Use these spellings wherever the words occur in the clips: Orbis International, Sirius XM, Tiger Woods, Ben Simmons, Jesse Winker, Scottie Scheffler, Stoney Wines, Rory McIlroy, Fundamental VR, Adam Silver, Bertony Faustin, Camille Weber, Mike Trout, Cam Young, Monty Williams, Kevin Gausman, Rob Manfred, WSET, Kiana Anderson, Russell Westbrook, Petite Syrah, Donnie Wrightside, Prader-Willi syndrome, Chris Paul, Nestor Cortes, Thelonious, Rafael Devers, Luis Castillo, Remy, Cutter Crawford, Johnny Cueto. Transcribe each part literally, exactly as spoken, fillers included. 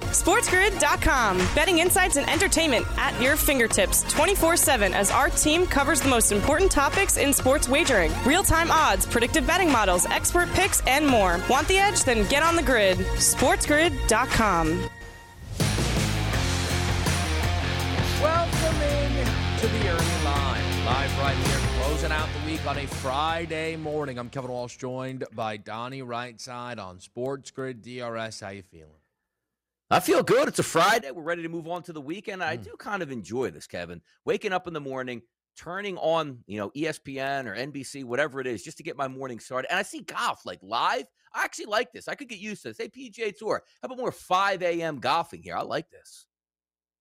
SportsGrid dot com. Betting insights and entertainment at your fingertips twenty-four seven as our team covers the most important topics in sports wagering. Real-time odds, predictive betting models, expert picks, and more. Want the edge? Then get on the grid. SportsGrid dot com. Welcoming to the early line. Live right here, closing out the week on a Friday morning. I'm Kevin Walsh, joined by Donnie Wrightside on SportsGrid D R S. How you feeling? I feel good. It's a Friday. We're ready to move on to the weekend. I do kind of enjoy this, Kevin. Waking up in the morning, turning on, you know, E S P N or N B C, whatever it is, just to get my morning started. And I see golf, like, live. I actually like this. I could get used to this. Hey, P G A Tour, how about more five a.m. golfing here? I like this.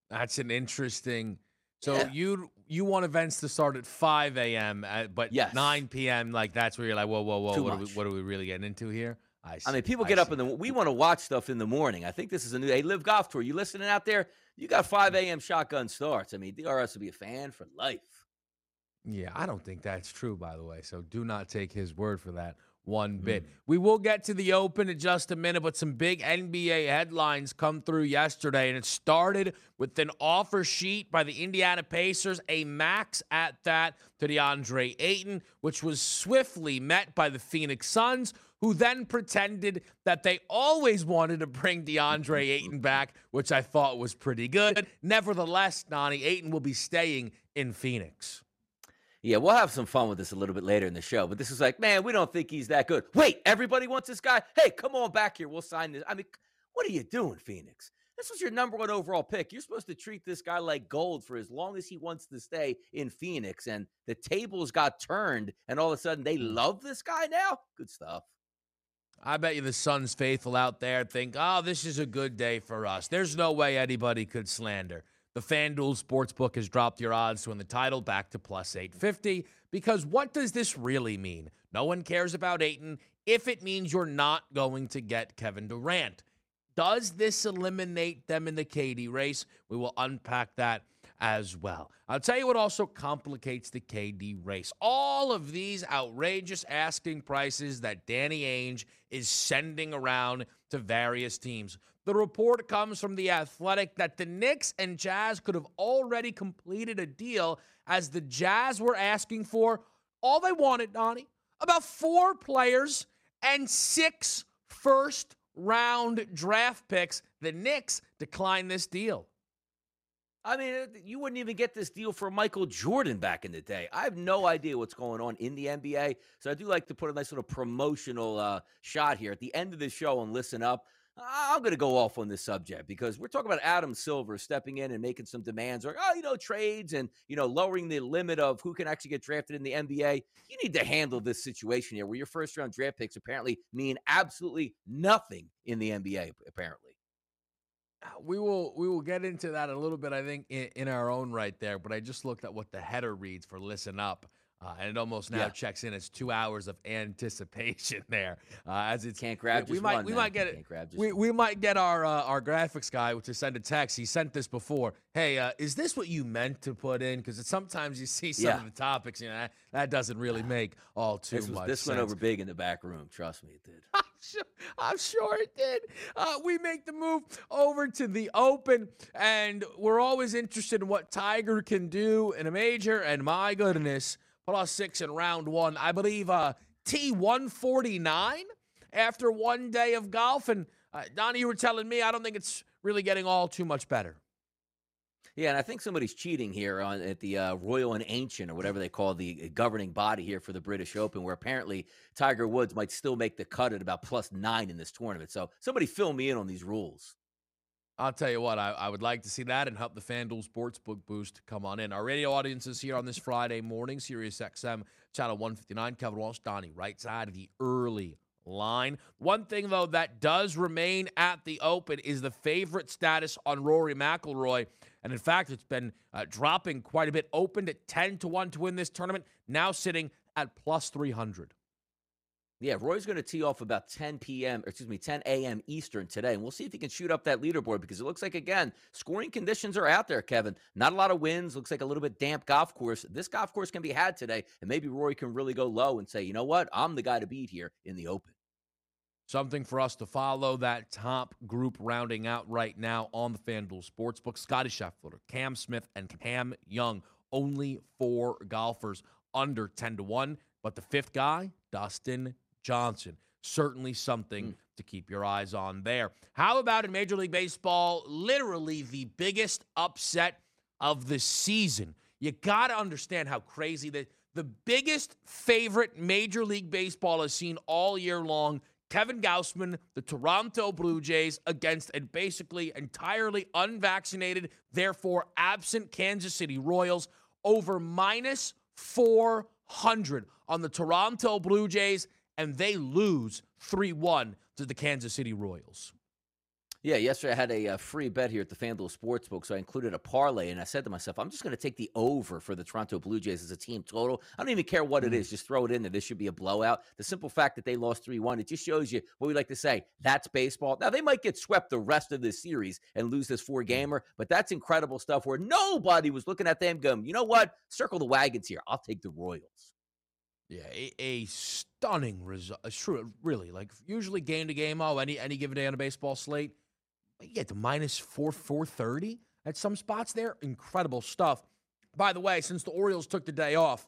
That's an interesting. So yeah. you you want events to start at five a.m., but yes. nine p.m., like, that's where you're like, whoa, whoa, whoa, what are, we, what are we really getting into here? I, I mean, people I get up in the, we want to watch stuff in the morning. I think this is a new, hey, Live Golf Tour, you listening out there? You got five a.m. shotgun starts. I mean, D R S will be a fan for life. Yeah, I don't think that's true, by the way. So do not take his word for that one bit. Mm. We will get to the Open in just a minute, but some big N B A headlines come through yesterday, and it started with an offer sheet by the Indiana Pacers, a max at that to DeAndre Ayton, which was swiftly met by the Phoenix Suns, who then pretended that they always wanted to bring DeAndre Ayton back, which I thought was pretty good. Nevertheless, Nani, Ayton will be staying in Phoenix. Yeah, we'll have some fun with this a little bit later in the show, but this is like, man, we don't think he's that good. Wait, everybody wants this guy? Hey, come on back here. We'll sign this. I mean, what are you doing, Phoenix? This was your number one overall pick. You're supposed to treat this guy like gold for as long as he wants to stay in Phoenix, and the tables got turned, and all of a sudden they love this guy now? Good stuff. I bet you the Suns faithful out there think, oh, this is a good day for us. There's no way anybody could slander. The FanDuel Sportsbook has dropped your odds to win the title back to plus eight fifty, because what does this really mean? No one cares about Ayton if it means you're not going to get Kevin Durant. Does this eliminate them in the K D race? We will unpack that as well. I'll tell you what also complicates the K D race. All of these outrageous asking prices that Danny Ainge is sending around to various teams. The report comes from The Athletic that the Knicks and Jazz could have already completed a deal, as the Jazz were asking for all they wanted, Donnie, about four players and six first-round draft picks. The Knicks declined this deal. I mean, you wouldn't even get this deal for Michael Jordan back in the day. I have no idea what's going on in the N B A, so I do like to put a nice little promotional uh, shot here at the end of the show and Listen Up. I'm going to go off on this subject because we're talking about Adam Silver stepping in and making some demands, or, oh, you know, trades and, you know, lowering the limit of who can actually get drafted in the N B A. You need to handle this situation here where your first-round draft picks apparently mean absolutely nothing in the N B A, apparently. We will we will get into that a little bit, I think, in, in our own right there. But I just looked at what the header reads for Listen Up, uh, and it almost now yeah. checks in as two hours of anticipation there. Uh, as it's can't grab. We, just we might one, we man. might get it. We we might get our uh, our graphics guy, which is send a text. He sent this before. Hey, uh, is this what you meant to put in? Because sometimes you see some yeah. of the topics, you know, that, that doesn't really make all too this was, much. This sense. Went over big in the back room. Trust me, it did. I'm sure it did. Uh, we make the move over to the Open, and we're always interested in what Tiger can do in a major, and my goodness, plus six in round one. I believe uh, T one forty-nine after one day of golf, and uh, Donnie, you were telling me I don't think it's really getting all too much better. Yeah, and I think somebody's cheating here on at the uh, Royal and Ancient, or whatever they call the governing body here for the British Open, where apparently Tiger Woods might still make the cut at about plus nine in this tournament. So somebody fill me in on these rules. I'll tell you what, I, I would like to see that and help the FanDuel Sportsbook boost come on in. Our radio audience is here on this Friday morning, Sirius X M, channel one fifty-nine, Kevin Walsh, Donnie, right side of the early line. One thing, though, that does remain at the Open is the favorite status on Rory McIlroy. And, in fact, it's been uh, dropping quite a bit. Opened at ten to one to win this tournament, now sitting at plus three hundred. Yeah, Roy's going to tee off about ten p.m., or excuse me, ten a.m. Eastern today, and we'll see if he can shoot up that leaderboard, because it looks like, again, scoring conditions are out there, Kevin. Not a lot of winds. Looks like a little bit damp golf course. This golf course can be had today, and maybe Rory can really go low and say, you know what, I'm the guy to beat here in the Open. Something for us to follow, that top group rounding out right now on the FanDuel Sportsbook. Scottie Scheffler, Cam Smith, and Cam Young. Only four golfers under ten to one. But the fifth guy, Dustin Johnson. Certainly something mm. to keep your eyes on there. How about in Major League Baseball, literally the biggest upset of the season? You got to understand how crazy that the biggest favorite Major League Baseball has seen all year long, Kevin Gausman, the Toronto Blue Jays, against a basically entirely unvaccinated, therefore absent Kansas City Royals, over minus four hundred on the Toronto Blue Jays, and they lose three one to the Kansas City Royals. Yeah, yesterday I had a uh, free bet here at the FanDuel Sportsbook, so I included a parlay, and I said to myself, I'm just going to take the over for the Toronto Blue Jays as a team total. I don't even care what it is. Just throw it in there. This should be a blowout. The simple fact that they lost three one, it just shows you what we like to say. That's baseball. Now, they might get swept the rest of this series and lose this four-gamer, but that's incredible stuff where nobody was looking at them going, you know what? Circle the wagons here. I'll take the Royals. Yeah, a, a stunning result. It's true, really. Like, usually game to game, oh, any, any given day on a baseball slate, you get to minus four, four thirty at some spots there. Incredible stuff. By the way, since the Orioles took the day off,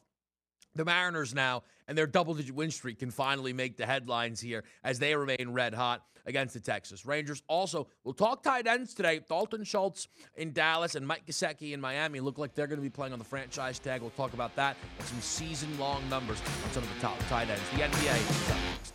the Mariners now and their double-digit win streak can finally make the headlines here as they remain red hot against the Texas Rangers. Also, we'll talk tight ends today. Dalton Schultz in Dallas and Mike Gesicki in Miami look like they're going to be playing on the franchise tag. We'll talk about that and some season-long numbers on some of the top tight ends. The N B A is up next.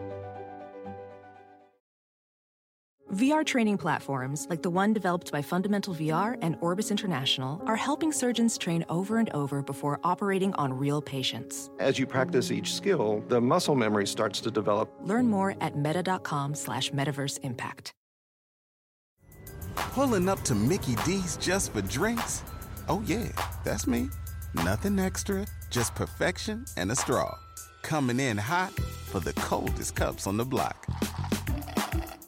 V R training platforms like the one developed by Fundamental V R and Orbis International are helping surgeons train over and over before operating on real patients. As you practice each skill, the muscle memory starts to develop. Learn more at meta.com slash metaverse impact. Pulling up to Mickey D's just for drinks? Oh yeah, that's me. Nothing extra, just perfection and a straw. Coming in hot for the coldest cups on the block.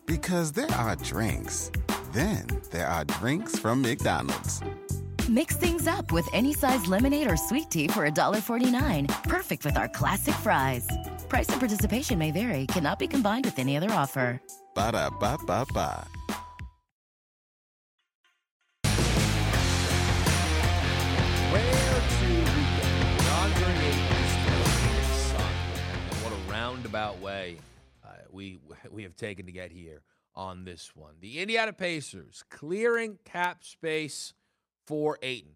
Because there are drinks. Then there are drinks from McDonald's. Mix things up with any size lemonade or sweet tea for one forty-nine. Perfect with our classic fries. Price and participation may vary. Cannot be combined with any other offer. Ba-da-ba-ba-ba. Where to begin? DeAndre Ayton. What a roundabout way we we have taken to get here on this one. The Indiana Pacers clearing cap space for Ayton.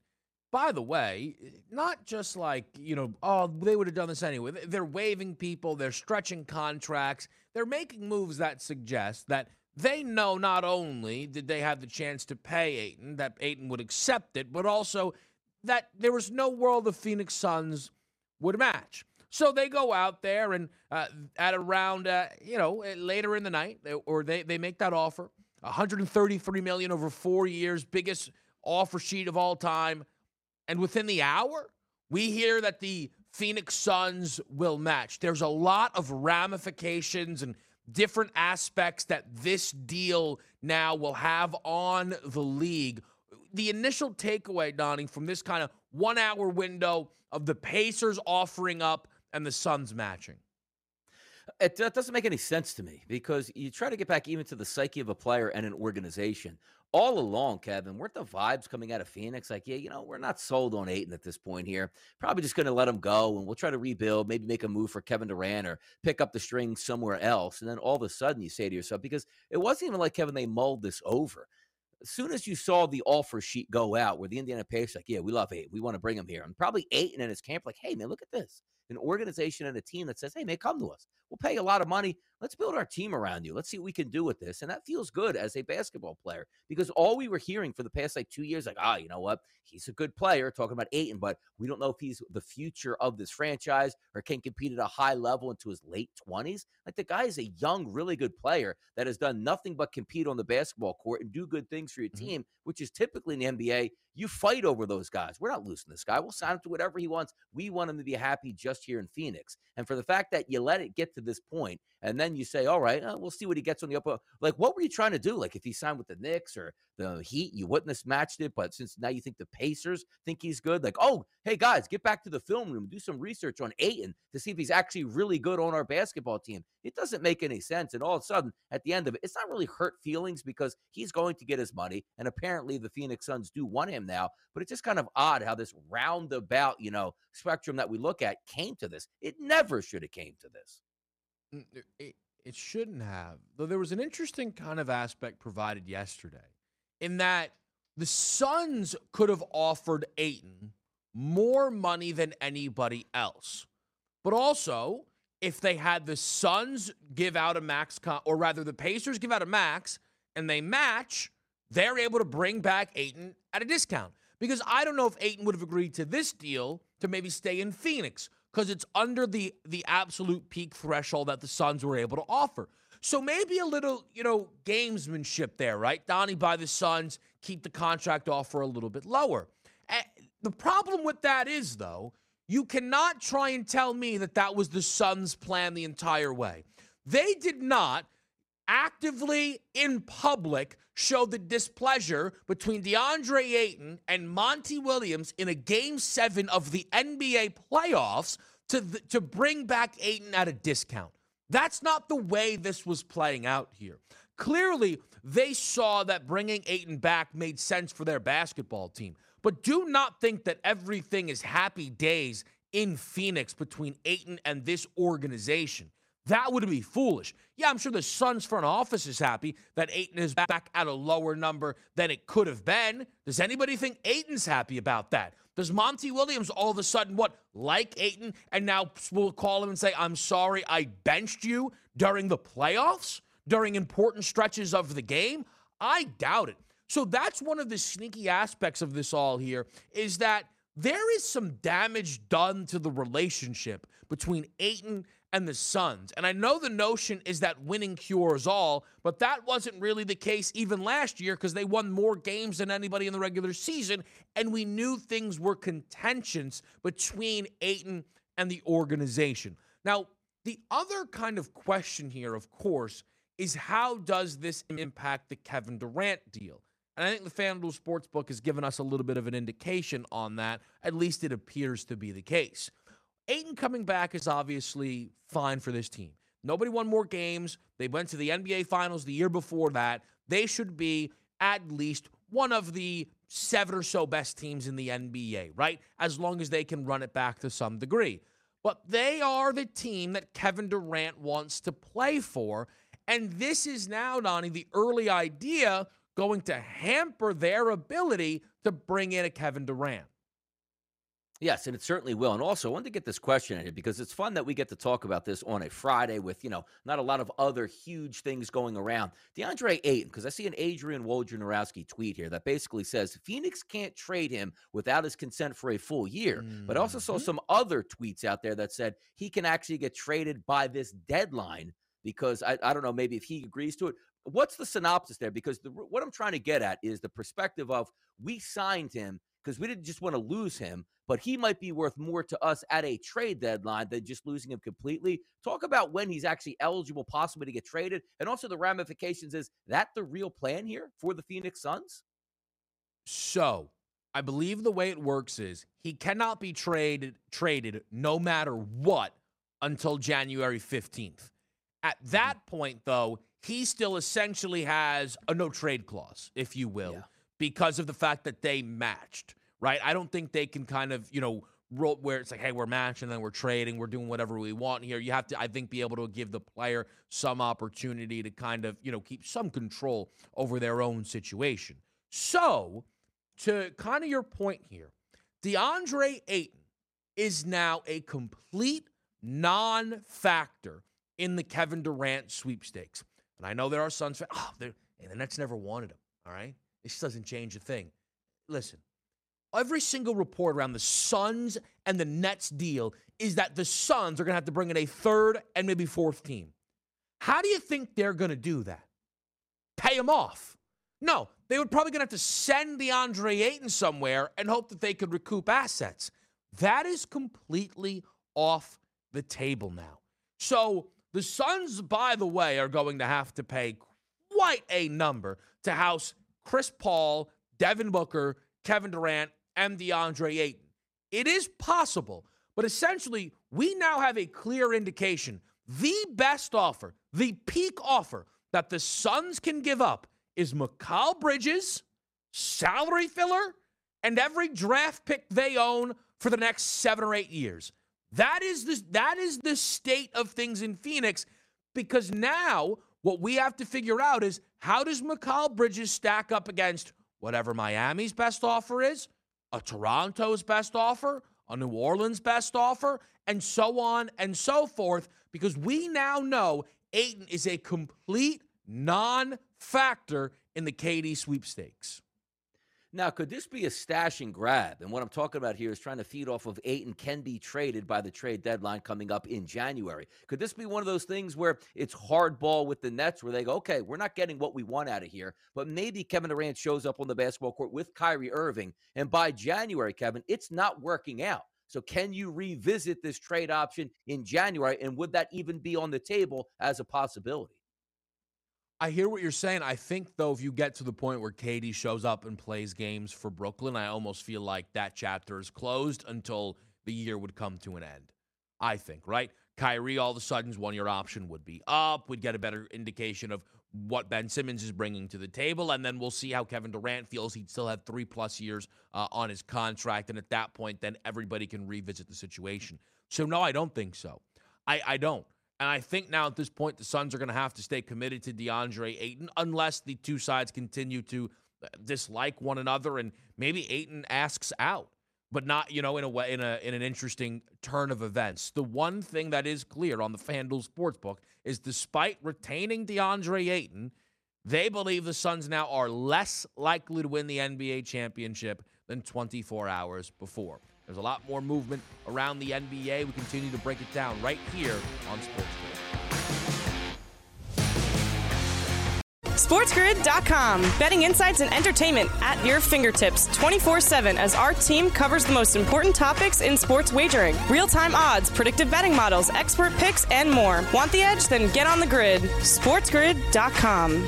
By the way, not just like, you know, oh, they would have done this anyway. They're waiving people. They're stretching contracts. They're making moves that suggest that they know not only did they have the chance to pay Ayton, that Ayton would accept it, but also that there was no world the Phoenix Suns would match. So they go out there and uh, at around, uh, you know, later in the night, or they, they make that offer, one hundred thirty-three million dollars over four years, biggest offer sheet of all time. And within the hour, we hear that the Phoenix Suns will match. There's a lot of ramifications and different aspects that this deal now will have on the league. The initial takeaway, Donnie, from this kind of one-hour window of the Pacers offering up and the Suns matching? It uh, doesn't make any sense to me, because you try to get back even to the psyche of a player and an organization. All along, Kevin, weren't the vibes coming out of Phoenix like, yeah, you know, we're not sold on Ayton at this point here. Probably just going to let him go, and we'll try to rebuild, maybe make a move for Kevin Durant or pick up the string somewhere else. And then all of a sudden you say to yourself, because it wasn't even like, Kevin, they mulled this over. As soon as you saw the offer sheet go out where the Indiana Pacers like, yeah, we love Ayton, we want to bring him here. And probably Ayton and his camp like, hey, man, look at this. An organization and a team that says, hey, man, come to us. We'll pay you a lot of money. Let's build our team around you. Let's see what we can do with this. And that feels good as a basketball player, because all we were hearing for the past like two years, like, ah, oh, you know what? He's a good player, talking about Ayton, but we don't know if he's the future of this franchise or can compete at a high level into his late twenties. Like, the guy is a young, really good player that has done nothing but compete on the basketball court and do good things for your mm-hmm. team, which is typically in the N B A. You fight over those guys. We're not losing this guy. We'll sign him to whatever he wants. We want him to be happy just here in Phoenix. And for the fact that you let it get to this point, and then you say, all right, uh, we'll see what he gets on the upper. Like, what were you trying to do? Like, if he signed with the Knicks or the Heat, you wouldn't have matched it. But since now you think the Pacers think he's good, like, oh, hey, guys, get back to the film room. Do some research on Ayton to see if he's actually really good on our basketball team. It doesn't make any sense. And all of a sudden, at the end of it, it's not really hurt feelings, because he's going to get his money. And apparently the Phoenix Suns do want him now, but it's just kind of odd how this roundabout, you know, spectrum that we look at came to this. It never should have came to this. It, it shouldn't have. Though there was an interesting kind of aspect provided yesterday, in that the Suns could have offered Ayton more money than anybody else. But also, if they had the Suns give out a max, con- or rather the Pacers give out a max and they match, they're able to bring back Ayton at a discount. Because I don't know if Ayton would have agreed to this deal to maybe stay in Phoenix, because it's under the the absolute peak threshold that the Suns were able to offer. So maybe a little, you know, gamesmanship there, right? Donnie, by the Suns, keep the contract offer a little bit lower. And the problem with that is, though, you cannot try and tell me that that was the Suns' plan the entire way. They did not actively in public showed the displeasure between DeAndre Ayton and Monty Williams in a game seven of the N B A playoffs to th- to bring back Ayton at a discount. That's not the way this was playing out here. Clearly, they saw that bringing Ayton back made sense for their basketball team. But do not think that everything is happy days in Phoenix between Ayton and this organization. That would be foolish. Yeah, I'm sure the Suns front office is happy that Ayton is back at a lower number than it could have been. Does anybody think Ayton's happy about that? Does Monty Williams all of a sudden, what, like Ayton, and now we'll call him and say, I'm sorry I benched you during the playoffs, during important stretches of the game? I doubt it. So that's one of the sneaky aspects of this all here, is that there is some damage done to the relationship between Ayton and the Suns. And I know the notion is that winning cures all, but that wasn't really the case even last year, because they won more games than anybody in the regular season, and we knew things were contentious between Ayton and the organization. Now, the other kind of question here, of course, is how does this impact the Kevin Durant deal? And I think the FanDuel Sportsbook has given us a little bit of an indication on that. At least it appears to be the case. Ayton coming back is obviously fine for this team. Nobody won more games. They went to the N B A Finals the year before that. They should be at least one of the seven or so best teams in the N B A, right? As long as they can run it back to some degree. But they are the team that Kevin Durant wants to play for. And this is now, Donnie, the early idea going to hamper their ability to bring in a Kevin Durant. Yes, and it certainly will. And also, I wanted to get this question in here, because it's fun that we get to talk about this on a Friday with, you know, not a lot of other huge things going around. DeAndre Ayton, because I see an Adrian Wojnarowski tweet here that basically says Phoenix can't trade him without his consent for a full year. Mm-hmm. But I also saw some other tweets out there that said he can actually get traded by this deadline, because I, I don't know, maybe if he agrees to it. what's the synopsis there? Because the, what I'm trying to get at is the perspective of we signed him because we didn't just want to lose him, but he might be worth more to us at a trade deadline than just losing him completely. Talk about when he's actually eligible possibly to get traded, and also the ramifications. Is that the real plan here for the Phoenix Suns? So I believe the way it works is he cannot be traded, traded no matter what until January fifteenth. At that point, though, he still essentially has a no-trade clause, if you will, yeah. because of the fact that they matched, right? I don't think they can kind of, you know, roll where it's like, hey, we're matching, then we're trading, we're doing whatever we want here. You have to, I think, be able to give the player some opportunity to kind of, you know, keep some control over their own situation. So, to kind of your point here, DeAndre Ayton is now a complete non-factor in the Kevin Durant sweepstakes. And I know there are Suns fans, oh, and the Nets never wanted him, all right? This doesn't change a thing. Listen, every single report around the Suns and the Nets deal is that the Suns are going to have to bring in a third and maybe fourth team. How do you think they're going to do that? Pay him off. No, they were probably going to have to send DeAndre Ayton somewhere and hope that they could recoup assets. That is completely off the table now. So the Suns, by the way, are going to have to pay quite a number to house Chris Paul, Devin Booker, Kevin Durant, and DeAndre Ayton. It is possible, but essentially we now have a clear indication. The best offer, the peak offer that the Suns can give up is Mikal Bridges, salary filler, and every draft pick they own for the next seven or eight years. That is the, that is the state of things in Phoenix, because now what we have to figure out is how does Mikal Bridges stack up against whatever Miami's best offer is, a Toronto's best offer, a New Orleans best offer, and so on and so forth, because we now know Ayton is a complete non-factor in the K D sweepstakes. Now, could this be a stash and grab? And what I'm talking about here is trying to feed off of Ayton can be traded by the trade deadline coming up in January. Could this be one of those things where it's hardball with the Nets where they go, okay, we're not getting what we want out of here, but maybe Kevin Durant shows up on the basketball court with Kyrie Irving, and by January, Kevin, it's not working out. So can you revisit this trade option in January, and would that even be on the table as a possibility? I hear what you're saying. I think, though, if you get to the point where K D shows up and plays games for Brooklyn, I almost feel like that chapter is closed until the year would come to an end, I think, right? Kyrie, all of a sudden's one-year option would be up. We'd get a better indication of what Ben Simmons is bringing to the table, and then we'll see how Kevin Durant feels. He'd still have three-plus years uh, on his contract, and at that point, then everybody can revisit the situation. So, no, I don't think so. I, I don't. And I think now at this point, the Suns are going to have to stay committed to DeAndre Ayton unless the two sides continue to dislike one another, and maybe Ayton asks out, but not, you know, in a way, in a in an interesting turn of events. The one thing that is clear on the FanDuel Sportsbook is despite retaining DeAndre Ayton, they believe the Suns now are less likely to win the N B A championship than twenty-four hours before. There's a lot more movement around the N B A. We continue to break it down right here on SportsGrid. SportsGrid dot com. Betting insights and entertainment at your fingertips twenty-four seven as our team covers the most important topics in sports wagering. Real-time odds, predictive betting models, expert picks, and more. Want the edge? Then get on the grid. SportsGrid dot com.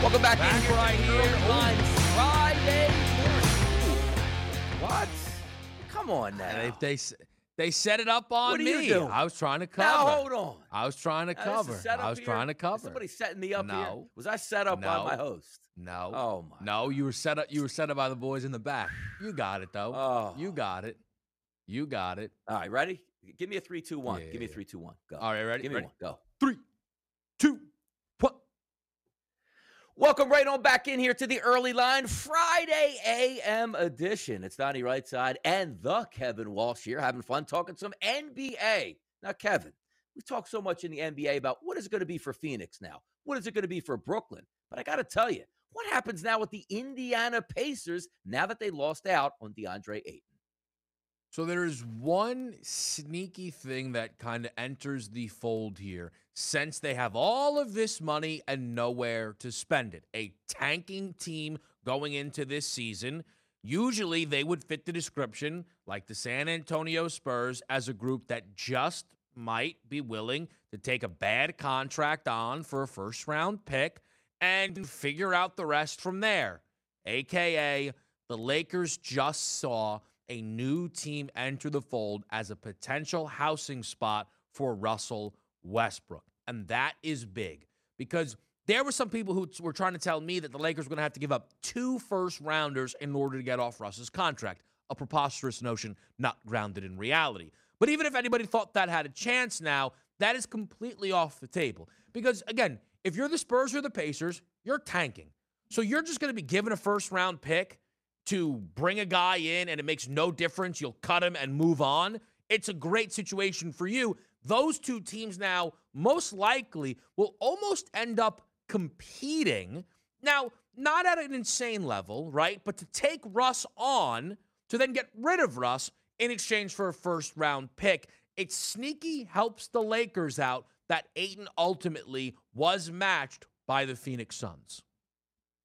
Welcome back, back in right here on Friday morning. What? Come on now. If they they set it up on what are me. You doing? I was trying to cover. Now hold on. I was trying to now, cover. I was here. trying to cover. Is somebody setting me up no. here? Was I set up no. by my host? No. Oh my. No, God. you were set up. You were set up by the boys in the back. You got it though. Oh. You got it. You got it. All right, ready? Give me a three, two, one. Yeah, Give me yeah. a three, two, one. Go. All right, ready? Give me ready. one. Go. Three, two. Welcome right on back in here to the Early Line Friday A M edition. It's Donnie Wrightside and the Kevin Walsh here having fun talking some N B A. Now, Kevin, we talk so much in the N B A about what is it going to be for Phoenix now? What is it going to be for Brooklyn? But I got to tell you, what happens now with the Indiana Pacers now that they lost out on DeAndre Ayton? So there is one sneaky thing that kind of enters the fold here since they have all of this money and nowhere to spend it. A tanking team going into this season, usually they would fit the description like the San Antonio Spurs as a group that just might be willing to take a bad contract on for a first round pick and figure out the rest from there. A K A the Lakers just saw a new team enter the fold as a potential housing spot for Russell Westbrook. And that is big because there were some people who were trying to tell me that the Lakers were going to have to give up two first-rounders in order to get off Russ's contract, a preposterous notion not grounded in reality. But even if anybody thought that had a chance now, that is completely off the table. Because, again, if you're the Spurs or the Pacers, you're tanking. So you're just going to be given a first-round pick to bring a guy in and it makes no difference, you'll cut him and move on. It's a great situation for you. Those two teams now most likely will almost end up competing. Now, not at an insane level, right? But to take Russ on, to then get rid of Russ in exchange for a first-round pick, it sneaky helps the Lakers out that Ayton ultimately was matched by the Phoenix Suns.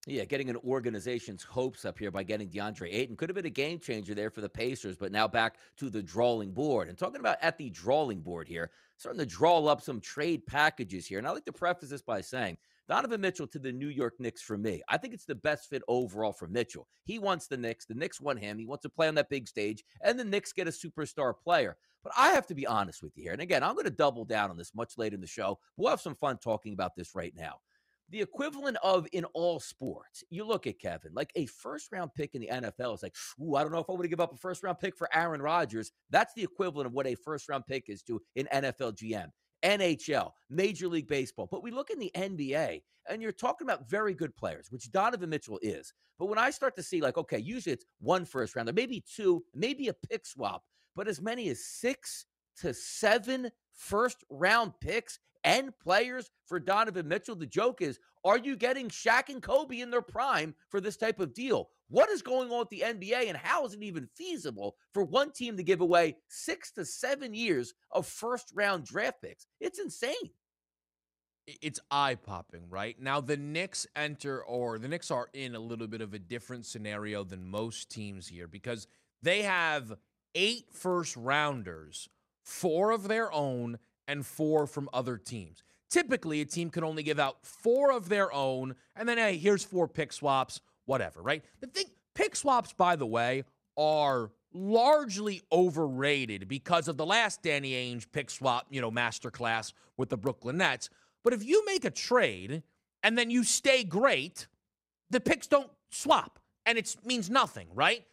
Yeah, getting an organization's hopes up here by getting DeAndre Ayton could have been a game changer there for the Pacers, but now back to the drawing board. And talking about at the drawing board here, starting to draw up some trade packages here. And I like to preface this by saying Donovan Mitchell to the New York Knicks for me. I think it's the best fit overall for Mitchell. He wants the Knicks. The Knicks want him. He wants to play on that big stage. And the Knicks get a superstar player. But I have to be honest with you here. And again, I'm going to double down on this much later in the show. We'll have some fun talking about this right now. The equivalent of in all sports, you look at Kevin, like a first-round pick in the N F L is like, ooh, I don't know if I would give up a first-round pick for Aaron Rodgers. That's the equivalent of what a first-round pick is to an N F L G M, N H L, Major League Baseball. But we look in the N B A, and you're talking about very good players, which Donovan Mitchell is. But when I start to see, like, okay, usually it's one first-rounder, maybe two, maybe a pick swap, but as many as six to seven first-round picks and players for Donovan Mitchell. The joke is, are you getting Shaq and Kobe in their prime for this type of deal? What is going on with the N B A, and how is it even feasible for one team to give away six to seven years of first-round draft picks? It's insane. It's eye-popping, right? Now, the Knicks enter, or the Knicks are in a little bit of a different scenario than most teams here because they have eight first-rounders, four of their own, and four from other teams. Typically, a team can only give out four of their own, and then, hey, here's four pick swaps, whatever, right? The thing, pick swaps, by the way, are largely overrated because of the last Danny Ainge pick swap, you know, masterclass with the Brooklyn Nets. But if you make a trade and then you stay great, the picks don't swap, and it means nothing, right?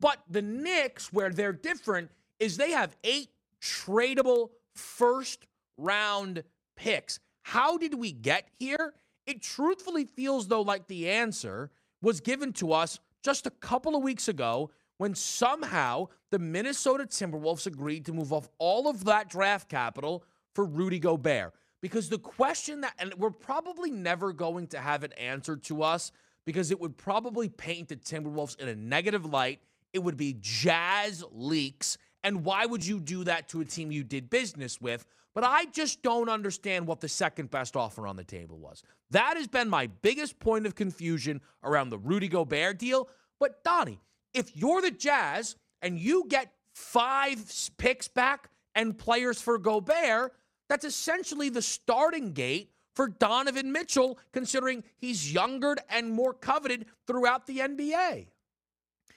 But the Knicks, where they're different, is they have eight tradable first-round picks. How did we get here? It truthfully feels, though, like the answer was given to us just a couple of weeks ago when somehow the Minnesota Timberwolves agreed to move off all of that draft capital for Rudy Gobert. Because the question that, and we're probably never going to have an answer to us because it would probably paint the Timberwolves in a negative light. It would be Jazz leaks. And why would you do that to a team you did business with? But I just don't understand what the second best offer on the table was. That has been my biggest point of confusion around the Rudy Gobert deal. But Donnie, if you're the Jazz and you get five picks back and players for Gobert, that's essentially the starting gate for Donovan Mitchell, considering he's younger and more coveted throughout the N B A.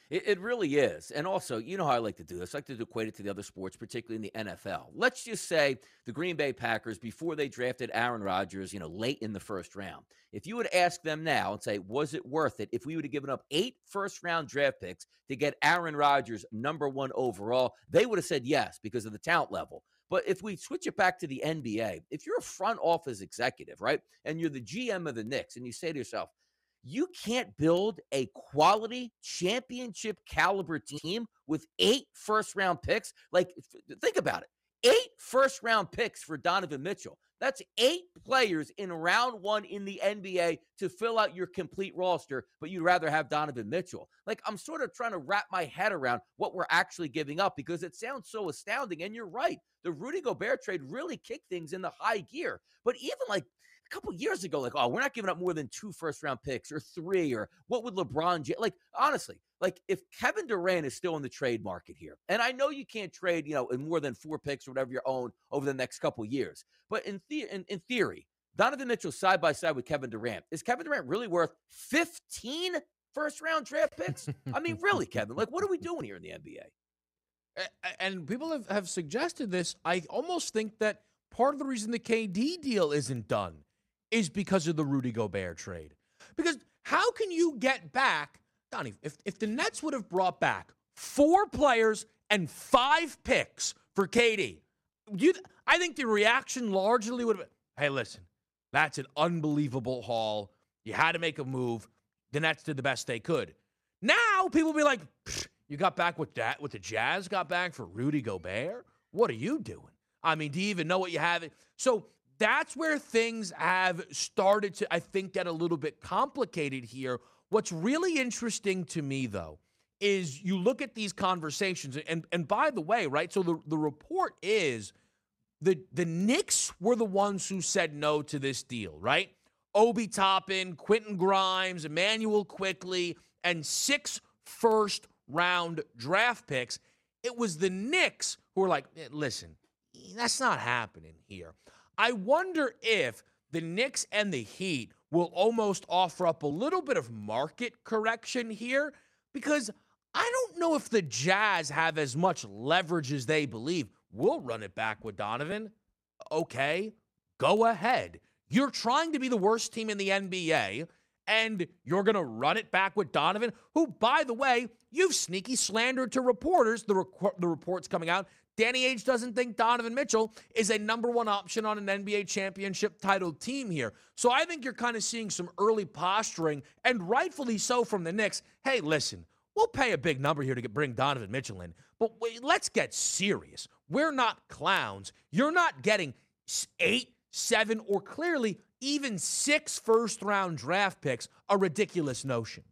It, it really is. And also, you know how I like to do this. I like to equate it to the other sports, particularly in the N F L. Let's just say the Green Bay Packers, before they drafted Aaron Rodgers, you know, late in the first round, if you would ask them now and say, was it worth it if we would have given up eight first-round draft picks to get Aaron Rodgers number one overall, they would have said yes because of the talent level. But if we switch it back to the N B A, if you're a front office executive, right, and you're the G M of the Knicks and you say to yourself, you can't build a quality championship caliber team with eight first-round picks. Like, think about it. Eight first-round picks for Donovan Mitchell. That's eight players in round one in the N B A to fill out your complete roster, but you'd rather have Donovan Mitchell. Like, I'm sort of trying to wrap my head around what we're actually giving up because it sounds so astounding, and you're right. The Rudy Gobert trade really kicked things into high gear. But even, like, a couple years ago, like, oh, we're not giving up more than two first-round picks or three, or what would LeBron do? Like, honestly, like, if Kevin Durant is still in the trade market here, and I know you can't trade, you know, in more than four picks or whatever you own over the next couple years, but in, the- in, in theory, Donovan Mitchell side-by-side with Kevin Durant, is Kevin Durant really worth fifteen first-round draft picks? I mean, really, Kevin, like, what are we doing here in the N B A? And people have, have suggested this. I almost think that part of the reason the K D deal isn't done is because of the Rudy Gobert trade. Because how can you get back, Donnie, if, if the Nets would have brought back four players and five picks for K D, you, I think the reaction largely would have been, hey, listen, that's an unbelievable haul. You had to make a move. The Nets did the best they could. Now people will be like, you got back with that, what the Jazz got back for Rudy Gobert? What are you doing? I mean, do you even know what you have? So, that's where things have started to, I think, get a little bit complicated here. What's really interesting to me, though, is you look at these conversations, and and by the way, right, so the, the report is the, the Knicks were the ones who said no to this deal, right? Obi Toppin, Quentin Grimes, Emmanuel Quickly, and six first-round draft picks. It was the Knicks who were like, listen, that's not happening here. I wonder if the Knicks and the Heat will almost offer up a little bit of market correction here, because I don't know if the Jazz have as much leverage as they believe. We'll run it back with Donovan. Okay, go ahead. You're trying to be the worst team in the N B A, and you're going to run it back with Donovan, who, by the way, you've sneaky slandered to reporters. The, rec- the report's coming out. Danny Ainge doesn't think Donovan Mitchell is a number one option on an N B A championship titled team here. So I think you're kind of seeing some early posturing, and rightfully so, from the Knicks. Hey, listen, we'll pay a big number here to get, bring Donovan Mitchell in, but wait, let's get serious. We're not clowns. You're not getting eight, seven, or clearly even six first-round draft picks, a ridiculous notion.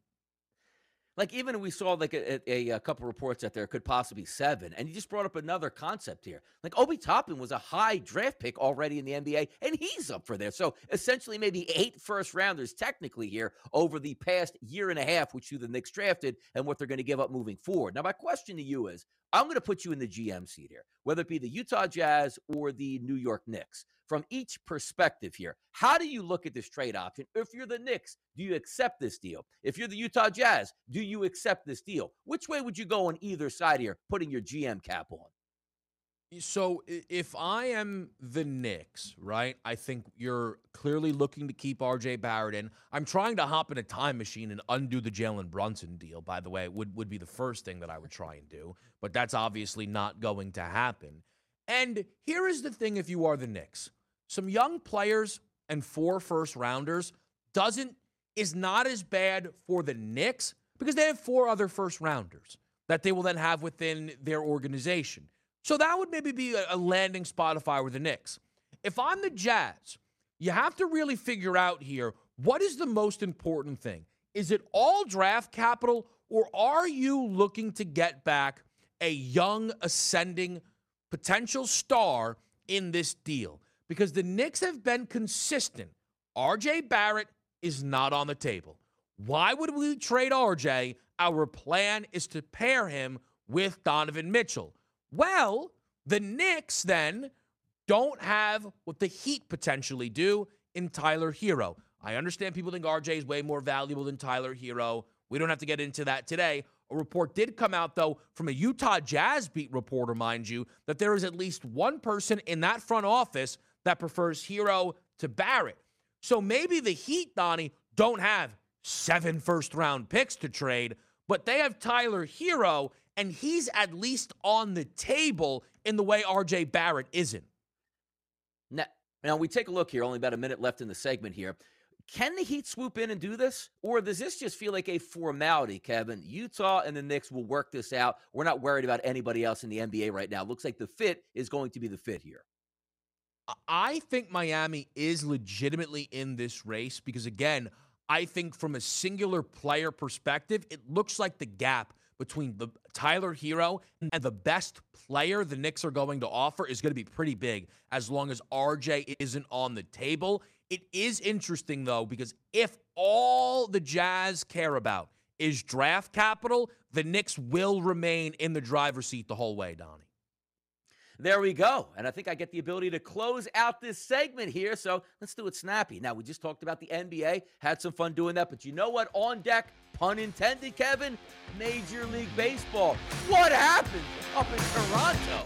Like, even we saw, like, a, a, a couple reports out there could possibly be seven. And you just brought up another concept here. Like, Obi Toppin was a high draft pick already in the N B A, and he's up for there. So, essentially, maybe eight first-rounders technically here over the past year and a half, which you the Knicks drafted, and what they're going to give up moving forward. Now, my question to you is, I'm going to put you in the G M seat here, whether it be the Utah Jazz or the New York Knicks. From each perspective here, how do you look at this trade option? If you're the Knicks, do you accept this deal? If you're the Utah Jazz, do you accept this deal? Which way would you go on either side here, putting your G M cap on? So if I am the Knicks, right, I think you're clearly looking to keep R J Barrett in. I'm trying to hop in a time machine and undo the Jalen Brunson deal, by the way. It would, would be the first thing that I would try and do, but that's obviously not going to happen. And here is the thing if you are the Knicks. Some young players and four first-rounders doesn't is not as bad for the Knicks because they have four other first-rounders that they will then have within their organization. So that would maybe be a landing spot if I were the Knicks. if I'm the Jazz, you have to really figure out here, what is the most important thing? Is it all draft capital, or are you looking to get back a young, ascending, potential star in this deal? Because the Knicks have been consistent. R J Barrett is not on the table. Why would we trade R J? Our plan is to pair him with Donovan Mitchell. Well, the Knicks then don't have what the Heat potentially do in Tyler Hero. I understand people think R J is way more valuable than Tyler Hero. We don't have to get into that today. A report did come out, though, from a Utah Jazz beat reporter, mind you, that there is at least one person in that front office that prefers Hero to Barrett. So maybe the Heat, Donnie, don't have seven first-round picks to trade, but they have Tyler Hero, and he's at least on the table in the way R J Barrett isn't. Now, now we take a look here. Only about a minute left in the segment here. Can the Heat swoop in and do this? Or does this just feel like a formality, Kevin? Utah and the Knicks will work this out. We're not worried about anybody else in the N B A right now. Looks like the fit is going to be the fit here. I think Miami is legitimately in this race because, again, I think from a singular player perspective, it looks like the gap between the Tyler Hero and the best player the Knicks are going to offer is going to be pretty big as long as R J isn't on the table. It is interesting, though, because if all the Jazz care about is draft capital, the Knicks will remain in the driver's seat the whole way, Donnie. There we go. And I think I get the ability to close out this segment here, so let's do it snappy. Now, we just talked about the N B A, had some fun doing that, but you know what? On deck, pun intended, Kevin, Major League Baseball. What happened up in Toronto?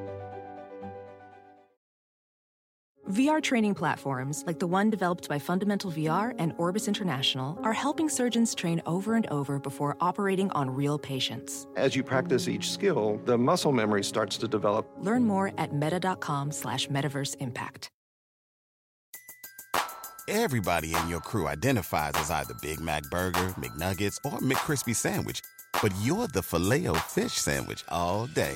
V R training platforms like the one developed by Fundamental V R and Orbis International are helping surgeons train over and over before operating on real patients. As you practice each skill, the muscle memory starts to develop. Learn more at meta.com slash metaverse impact. Everybody in your crew identifies as either Big Mac Burger, McNuggets, or McCrispy Sandwich, but you're the Filet-O-Fish Sandwich all day.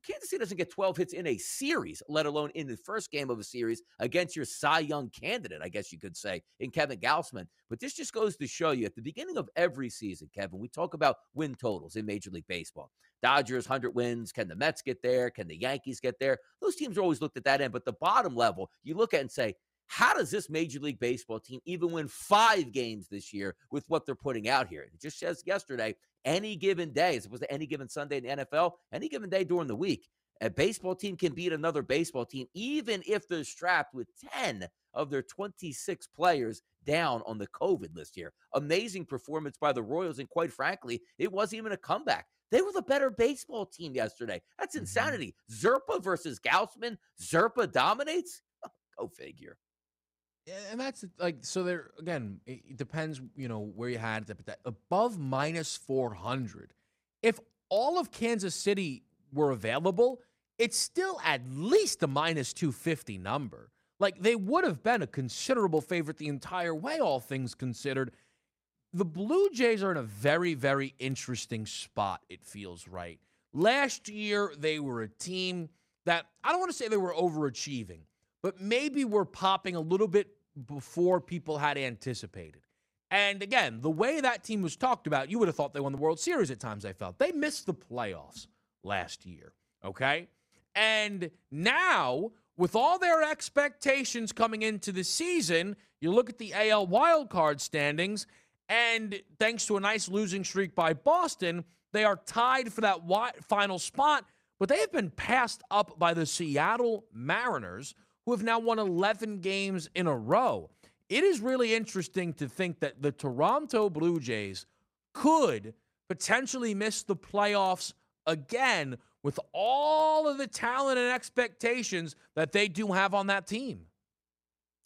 Kansas City doesn't get twelve hits in a series, let alone in the first game of a series against your Cy Young candidate, I guess you could say, in Kevin Gausman. But this just goes to show you, at the beginning of every season, Kevin, we talk about win totals in Major League Baseball. Dodgers, one hundred wins. Can the Mets get there? Can the Yankees get there? Those teams are always looked at that end. But the bottom level, you look at and say, how does this Major League Baseball team even win five games this year with what they're putting out here? It just says yesterday, any given day, as opposed to any given Sunday in the N F L, any given day during the week, a baseball team can beat another baseball team, even if they're strapped with ten of their twenty-six players down on the COVID list here. Amazing performance by the Royals, and quite frankly, it wasn't even a comeback. They were the better baseball team yesterday. That's insanity. Zerpa versus Gausman. Zerpa dominates? Go figure. And that's like, so there again, it depends, you know, where you had it, but above minus four hundred. If all of Kansas City were available, it's still at least a minus two fifty number. Like, they would have been a considerable favorite the entire way, all things considered. The Blue Jays are in a very, very interesting spot, it feels right. Last year, they were a team that, I don't want to say they were overachieving, but maybe we're popping a little bit before people had anticipated. And again, the way that team was talked about, you would have thought they won the World Series at times, I felt. They missed the playoffs last year, okay? And now, with all their expectations coming into the season, you look at the A L wildcard standings, and thanks to a nice losing streak by Boston, they are tied for that final spot, but they have been passed up by the Seattle Mariners, who have now won eleven games in a row. It is really interesting to think that the Toronto Blue Jays could potentially miss the playoffs again with all of the talent and expectations that they do have on that team.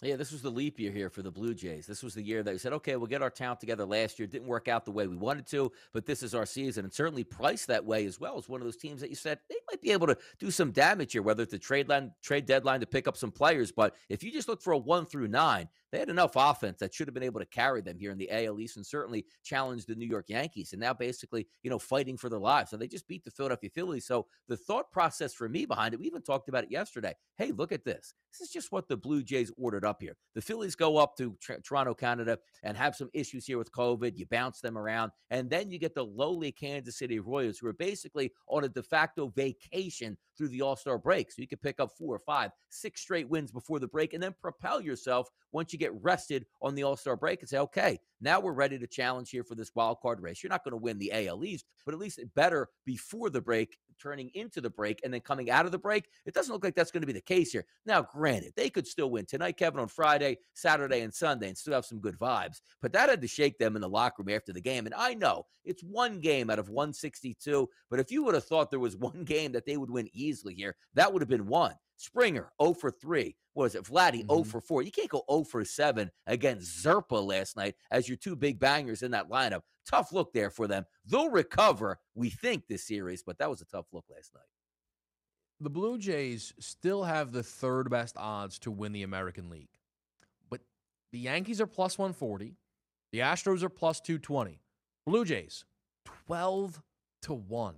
Yeah, this was the leap year here for the Blue Jays. This was the year that we said, okay, we'll get our talent together last year. It didn't work out the way we wanted to, but this is our season. And certainly priced that way as well as one of those teams that you said, they might be able to do some damage here, whether it's the trade line, trade deadline to pick up some players. But if you just look for a one through nine, they had enough offense that should have been able to carry them here in the A L East and certainly challenge the New York Yankees. And now basically, you know, fighting for their lives. So they just beat the Philadelphia Phillies. So the thought process for me behind it, we even talked about it yesterday. Hey, look at this. This is just what the Blue Jays ordered up here. The Phillies go up to tr- Toronto, Canada, and have some issues here with COVID. You bounce them around, and then you get the lowly Kansas City Royals, who are basically on a de facto vacation through the All-Star break. So you can pick up four or five, six straight wins before the break, and then propel yourself once you get rested on the All-Star break and say, okay, now we're ready to challenge here for this wild card race. You're not going to win the A L East, but at least better before the break, turning into the break, and then coming out of the break. It doesn't look like that's going to be the case here. Now, granted, they could still win tonight, Kevin, on Friday, Saturday, and Sunday, and still have some good vibes. But that had to shake them in the locker room after the game. And I know it's one game out of one sixty-two, but if you would have thought there was one game that they would win easily here, that would have been one. Springer, oh for three. What is it? Vladdy, mm-hmm. oh for four. You can't go oh for seven against Zerpa last night as your two big bangers in that lineup. Tough look there for them. They'll recover, we think, this series, but that was a tough look last night. The Blue Jays still have the third best odds to win the American League. But the Yankees are plus one forty. The Astros are plus two twenty. Blue Jays, twelve to one.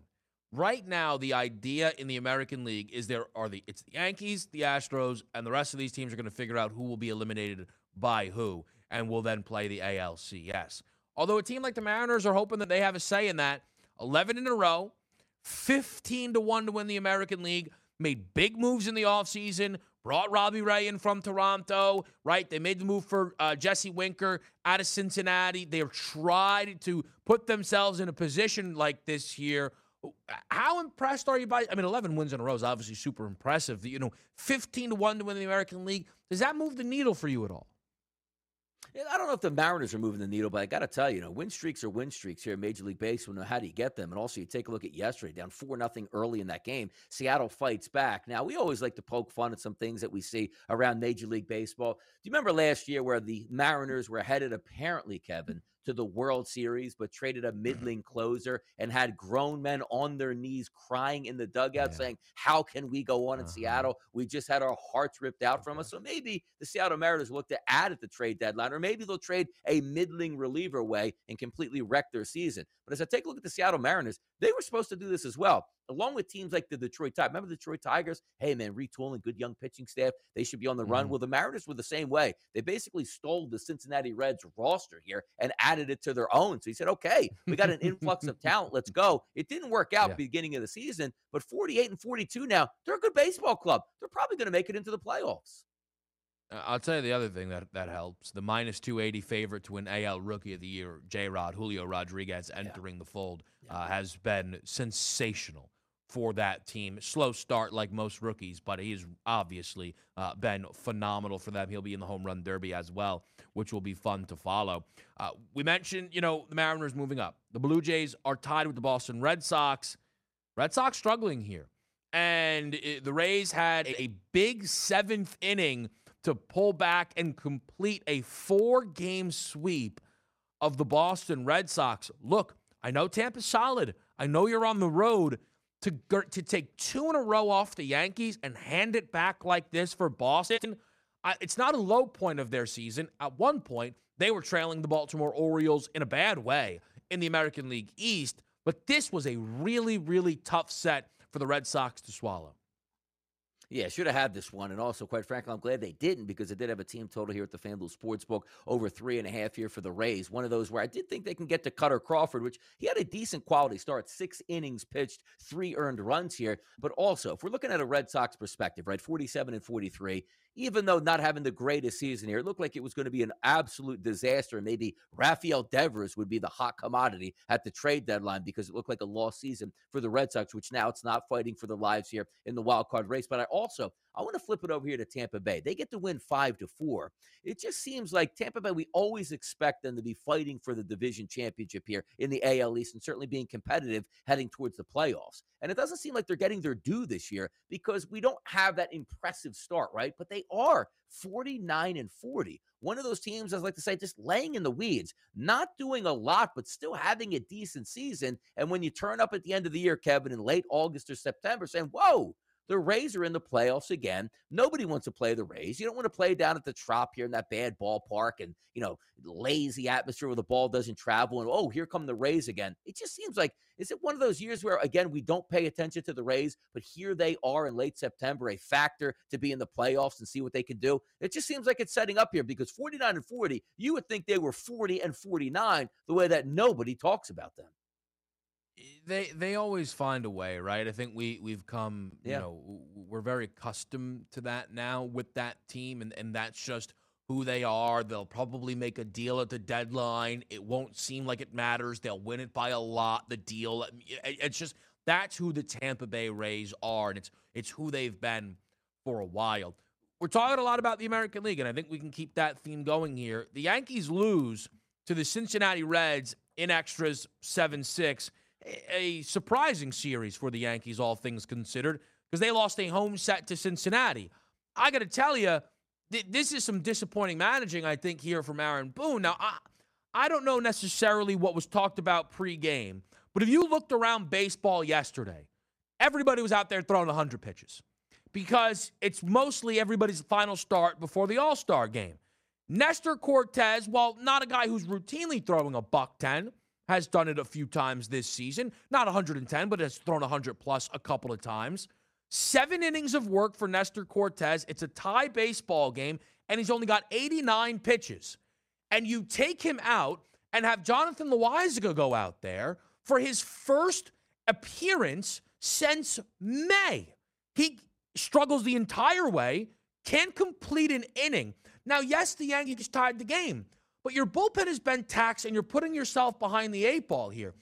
Right now, the idea in the American League is there are the it's the Yankees, the Astros, and the rest of these teams are going to figure out who will be eliminated by who and will then play the A L C S. Although a team like the Mariners are hoping that they have a say in that. eleven in a row. fifteen to one to win the American League, made big moves in the offseason, brought Robbie Ray in from Toronto, right? They made the move for uh, Jesse Winker out of Cincinnati. They have tried to put themselves in a position like this year. How impressed are you by, I mean, eleven wins in a row is obviously super impressive. You know, fifteen to one to win the American League. Does that move the needle for you at all? I don't know if the Mariners are moving the needle, but I got to tell you, you know, win streaks are win streaks here in Major League Baseball. How do you get them? And also, you take a look at yesterday, down four nothing early in that game. Seattle fights back. Now, we always like to poke fun at some things that we see around Major League Baseball. Do you remember last year where the Mariners were headed, apparently, Kevin, to the World Series, but traded a middling closer and had grown men on their knees crying in the dugout yeah. saying, how can we go on in uh-huh. Seattle? We just had our hearts ripped out okay. from us. So maybe the Seattle Mariners look to add at the trade deadline, or maybe they'll trade a middling reliever away and completely wreck their season. But as I take a look at the Seattle Mariners, they were supposed to do this as well, along with teams like the Detroit Tigers. Remember the Detroit Tigers? Hey, man, retooling, good young pitching staff. They should be on the mm-hmm. run. Well, the Mariners were the same way. They basically stole the Cincinnati Reds roster here and added it to their own. So he said, okay, we got an influx of talent. Let's go. It didn't work out yeah. at the beginning of the season, but forty-eight and forty-two now, they're a good baseball club. They're probably going to make it into the playoffs. I'll tell you the other thing that, that helps. The minus two eighty favorite to win A L Rookie of the Year, J-Rod, Julio Rodriguez entering yeah. the fold, yeah. uh, has been sensational for that team. Slow start like most rookies, but he's obviously uh, been phenomenal for them. He'll be in the Home Run Derby as well, which will be fun to follow. Uh, we mentioned, you know, the Mariners moving up. The Blue Jays are tied with the Boston Red Sox. Red Sox struggling here. And it, the Rays had a big seventh inning to pull back and complete a four-game sweep of the Boston Red Sox. Look, I know Tampa's solid. I know you're on the road. To to take two in a row off the Yankees and hand it back like this for Boston, I, it's not a low point of their season. At one point, they were trailing the Baltimore Orioles in a bad way in the American League East, but this was a really, really tough set for the Red Sox to swallow. Yeah, should have had this one. And also, quite frankly, I'm glad they didn't, because it did have a team total here at the FanDuel Sportsbook over three and a half here for the Rays. One of those where I did think they can get to Cutter Crawford, which he had a decent quality start, six innings pitched, three earned runs here. But also, if we're looking at a Red Sox perspective, right, forty-seven and forty-three, even though not having the greatest season here, it looked like it was going to be an absolute disaster. Maybe Rafael Devers would be the hot commodity at the trade deadline, because it looked like a lost season for the Red Sox, which now it's not fighting for their lives here in the wild card race. But I also, I want to flip it over here to Tampa Bay. They get to win five to four. It just seems like Tampa Bay, we always expect them to be fighting for the division championship here in the A L East, and certainly being competitive heading towards the playoffs. And it doesn't seem like they're getting their due this year, because we don't have that impressive start, right? But they are forty-nine and forty. One of those teams, I like to say, just laying in the weeds, not doing a lot, but still having a decent season. And when you turn up at the end of the year, Kevin, in late August or September, saying, whoa, the Rays are in the playoffs again. Nobody wants to play the Rays. You don't want to play down at the Trop here in that bad ballpark and, you know, lazy atmosphere where the ball doesn't travel. And, oh, here come the Rays again. It just seems like, is it one of those years where, again, we don't pay attention to the Rays, but here they are in late September, a factor to be in the playoffs and see what they can do? It just seems like it's setting up here, because forty-nine and forty, you would think they were forty and forty-nine, the way that nobody talks about them. They they always find a way, right? I think we, we've come, yeah. you know, we're very accustomed to that now with that team, and, and that's just who they are. They'll probably make a deal at the deadline. It won't seem like it matters. They'll win it by a lot, the deal. It's just, that's who the Tampa Bay Rays are, and it's it's who they've been for a while. We're talking a lot about the American League, and I think we can keep that theme going here. The Yankees lose to the Cincinnati Reds in extras seven six. A surprising series for the Yankees, all things considered, because they lost a home set to Cincinnati. I got to tell you, th- this is some disappointing managing, I think, here from Aaron Boone. Now, I, I don't know necessarily what was talked about pregame, but if you looked around baseball yesterday, everybody was out there throwing one hundred pitches, because it's mostly everybody's final start before the All-Star game. Nestor Cortes, while not a guy who's routinely throwing a buck ten, has done it a few times this season. Not one hundred ten, but has thrown one hundred plus a couple of times. Seven innings of work for Nestor Cortes. It's a tie baseball game, and he's only got eighty-nine pitches. And you take him out and have Jonathan Loaisiga go out there for his first appearance since May. He struggles the entire way, can't complete an inning. Now, yes, the Yankees tied the game, but your bullpen has been taxed, and you're putting yourself behind the eight ball here.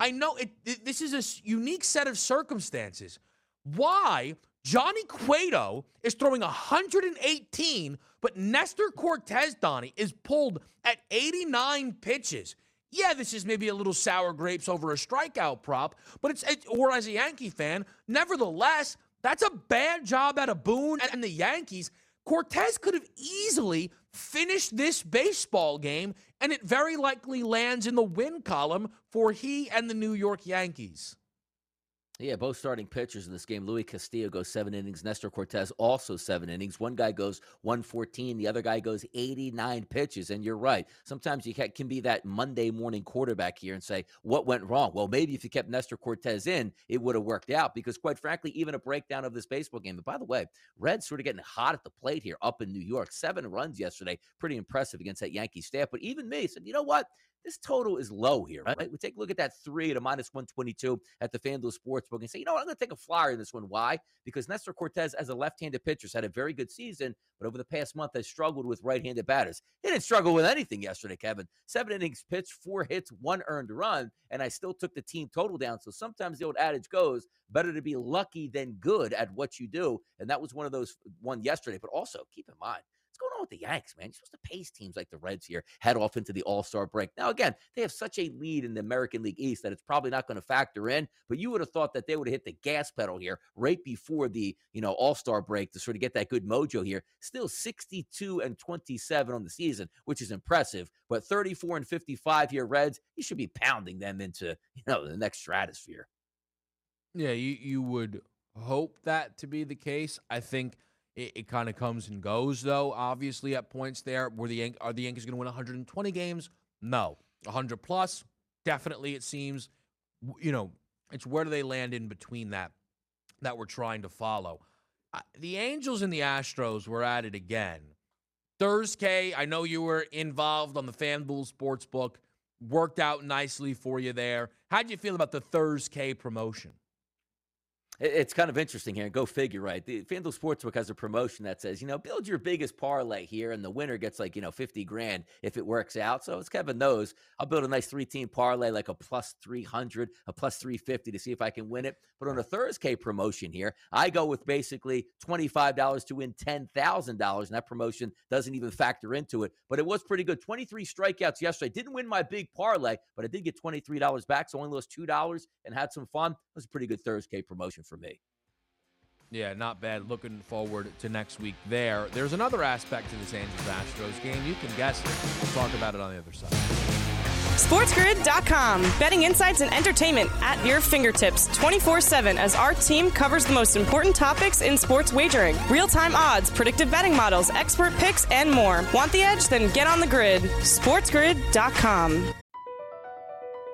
I know it, it, this is a unique set of circumstances. Why Johnny Cueto is throwing one hundred eighteen, but Nestor Cortes, Donnie, is pulled at eighty-nine pitches. Yeah, this is maybe a little sour grapes over a strikeout prop, but it's it, or as a Yankee fan, nevertheless, that's a bad job out of Boone and the Yankees. Cortes could have easily finished this baseball game and it very likely lands in the win column for he and the New York Yankees. Yeah, both starting pitchers in this game. Luis Castillo goes seven innings. Nestor Cortes also seven innings. One guy goes one fourteen. The other guy goes eighty-nine pitches. And you're right. Sometimes you can be that Monday morning quarterback here and say, what went wrong? Well, maybe if you kept Nestor Cortes in, it would have worked out. Because quite frankly, even a breakdown of this baseball game. But by the way, Reds sort of getting hot at the plate here up in New York. Seven runs yesterday. Pretty impressive against that Yankee staff. But even me said, you know what? This total is low here, right? We take a look at that three at a minus one twenty-two at the FanDuel Sportsbook and say, you know what, I'm going to take a flyer in this one. Why? Because Nestor Cortes, as a left-handed pitcher, has had a very good season, but over the past month has struggled with right-handed batters. He didn't struggle with anything yesterday, Kevin. Seven innings pitched, four hits, one earned run, and I still took the team total down. So sometimes the old adage goes, better to be lucky than good at what you do. And that was one of those one yesterday. But also, keep in mind, going on with the Yanks, man? You're supposed to pace teams like the Reds here, head off into the All-Star break. Now, again, they have such a lead in the American League East that it's probably not going to factor in, but you would have thought that they would have hit the gas pedal here right before the, you know, All-Star break to sort of get that good mojo here. Still sixty-two and twenty-seven on the season, which is impressive, but thirty-four and fifty-five here, Reds, you should be pounding them into, you know, the next stratosphere. Yeah, you, you would hope that to be the case. I think It, it kind of comes and goes, though. Obviously, at points there, were the Yan- are the Yankees going to win one hundred twenty games? No, one hundred plus, definitely. It seems, you know, it's where do they land in between that that we're trying to follow. Uh, the Angels and the Astros were at it again Thursday. I know you were involved on the FanDuel Sportsbook, worked out nicely for you there. How do you feel about the Thursday promotion? It's kind of interesting here. Go figure, right? The FanDuel Sportsbook has a promotion that says, you know, build your biggest parlay here, and the winner gets like, you know, fifty grand if it works out. So as Kevin knows, I'll build a nice three-team parlay, like a plus three hundred, a plus three fifty to see if I can win it. But on a Thursday promotion here, I go with basically twenty-five dollars to win ten thousand dollars, and that promotion doesn't even factor into it. But it was pretty good. twenty-three strikeouts yesterday. Didn't win my big parlay, but I did get twenty-three dollars back, so only lost two dollars and had some fun. It was a pretty good Thursday promotion for me. Yeah, not bad. Looking forward to next week there. There's another aspect to this Angels-Astros game. You can guess it. We'll talk about it on the other side. SportsGrid dot com. Betting insights and entertainment at your fingertips twenty-four seven as our team covers the most important topics in sports wagering. Real-time odds, predictive betting models, expert picks, and more. Want the edge? Then get on the grid. SportsGrid dot com.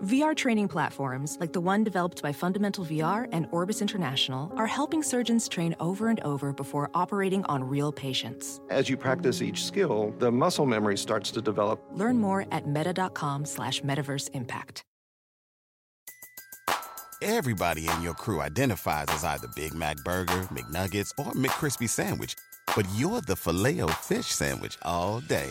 V R training platforms, like the one developed by Fundamental V R and Orbis International, are helping surgeons train over and over before operating on real patients. As you practice each skill, the muscle memory starts to develop. Learn more at meta.com slash metaverse impact. Everybody in your crew identifies as either Big Mac Burger, McNuggets, or McCrispy Sandwich, but you're the Filet-O-Fish Sandwich all day.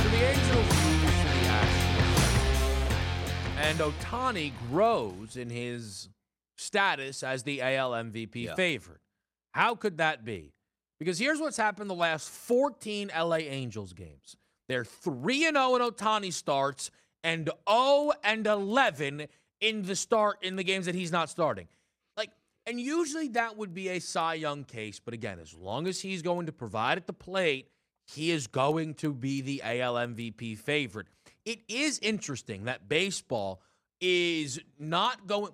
To the Angels. And Ohtani grows in his status as the A L M V P yeah. favorite. How could that be? Because here's what's happened the last fourteen L A Angels games. They're three and oh in Ohtani starts and oh and eleven in the start in the games that he's not starting. Like, and usually that would be a Cy Young case, but again, as long as he's going to provide at the plate, he is going to be the A L M V P favorite. It is interesting that baseball is not going,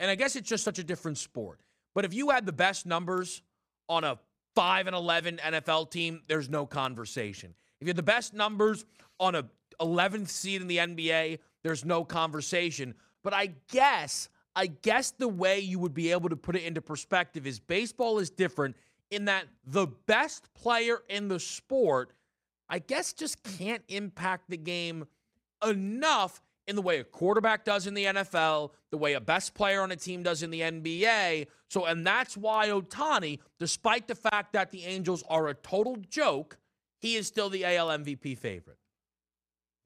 and I guess it's just such a different sport. But if you had the best numbers on a five and eleven N F L team, there's no conversation. If you had the best numbers on a eleventh seed in the N B A, There's no conversation. But I guess, I guess the way you would be able to put it into perspective is baseball is different in that the best player in the sport, I guess, just can't impact the game enough in the way a quarterback does in the N F L, the way a best player on a team does in the N B A. So, and that's why Ohtani, despite the fact that the Angels are a total joke, he is still the A L M V P favorite.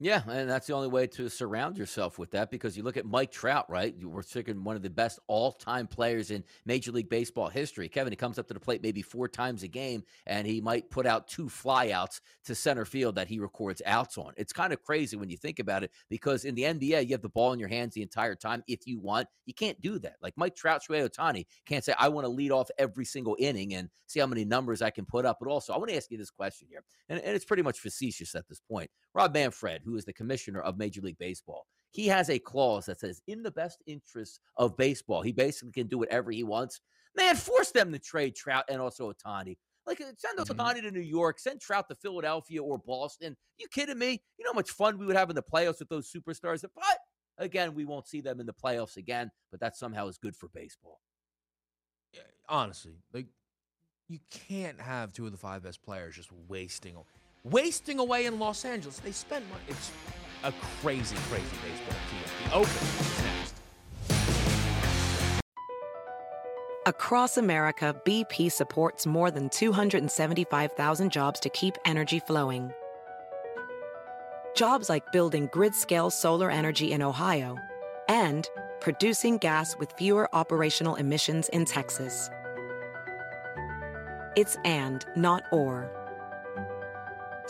Yeah, and that's the only way to surround yourself with that, because you look at Mike Trout, right? We're thinking one of the best all-time players in Major League Baseball history. Kevin, he comes up to the plate maybe four times a game, and he might put out two flyouts to center field that he records outs on. It's kind of crazy when you think about it, because in the N B A, you have the ball in your hands the entire time if you want. You can't do that. Like Mike Trout, Shohei Ohtani can't say, I want to lead off every single inning and see how many numbers I can put up. But also, I want to ask you this question here, and, and it's pretty much facetious at this point. Rob Manfred, who who is the commissioner of Major League Baseball, he has a clause that says, in the best interests of baseball, he basically can do whatever he wants. Man, force them to trade Trout and also Ohtani. Like, send mm-hmm. Ohtani to New York, send Trout to Philadelphia or Boston. You kidding me? You know how much fun we would have in the playoffs with those superstars? But, again, we won't see them in the playoffs again, but that somehow is good for baseball. Yeah, honestly, like, you can't have two of the five best players just wasting on Wasting away in Los Angeles. They spend money. It's a crazy, crazy baseball team. The Open is next. Across America, B P supports more than two hundred seventy-five thousand jobs to keep energy flowing. Jobs like building grid-scale solar energy in Ohio and producing gas with fewer operational emissions in Texas. It's and, not or.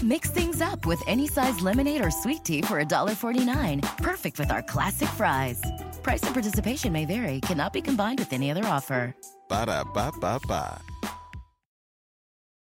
Mix things up with any size lemonade or sweet tea for one forty-nine. Perfect with our classic fries. Price and participation may vary. Cannot be combined with any other offer. Ba-da-ba-ba-ba.